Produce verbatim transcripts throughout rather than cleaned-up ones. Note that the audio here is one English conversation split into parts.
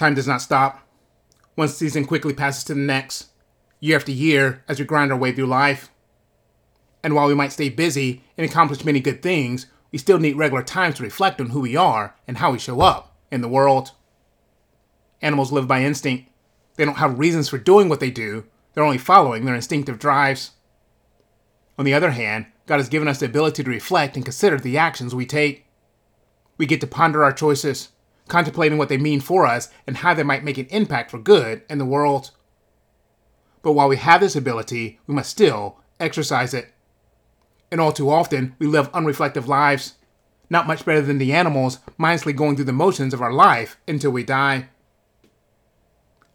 Time does not stop. One season quickly passes to the next, year after year, as we grind our way through life. And while we might stay busy and accomplish many good things, we still need regular times to reflect on who we are and how we show up in the world. Animals live by instinct. They don't have reasons for doing what they do. They're only following their instinctive drives. On the other hand, God has given us the ability to reflect and consider the actions we take. We get to ponder our choices, contemplating what they mean for us and how they might make an impact for good in the world. But while we have this ability, we must still exercise it. And all too often, we live unreflective lives, not much better than the animals, mindlessly going through the motions of our life until we die.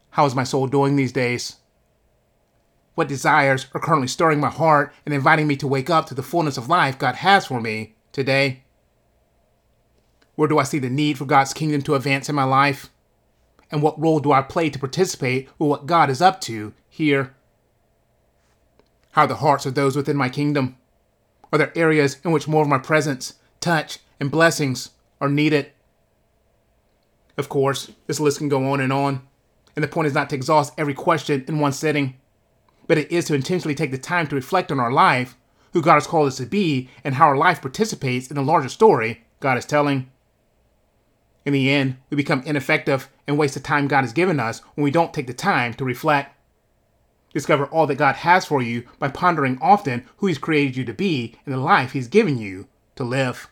How is my soul doing these days? What desires are currently stirring my heart and inviting me to wake up to the fullness of life God has for me today? Where do I see the need for God's kingdom to advance in my life? And what role do I play to participate with what God is up to here? How are the hearts of those within my kingdom? Are there areas in which more of my presence, touch, and blessings are needed? Of course, this list can go on and on, and the point is not to exhaust every question in one sitting, but it is to intentionally take the time to reflect on our life, who God has called us to be, and how our life participates in the larger story God is telling. In the end, we become ineffective and waste the time God has given us when we don't take the time to reflect. Discover all that God has for you by pondering often who He's created you to be and the life He's given you to live.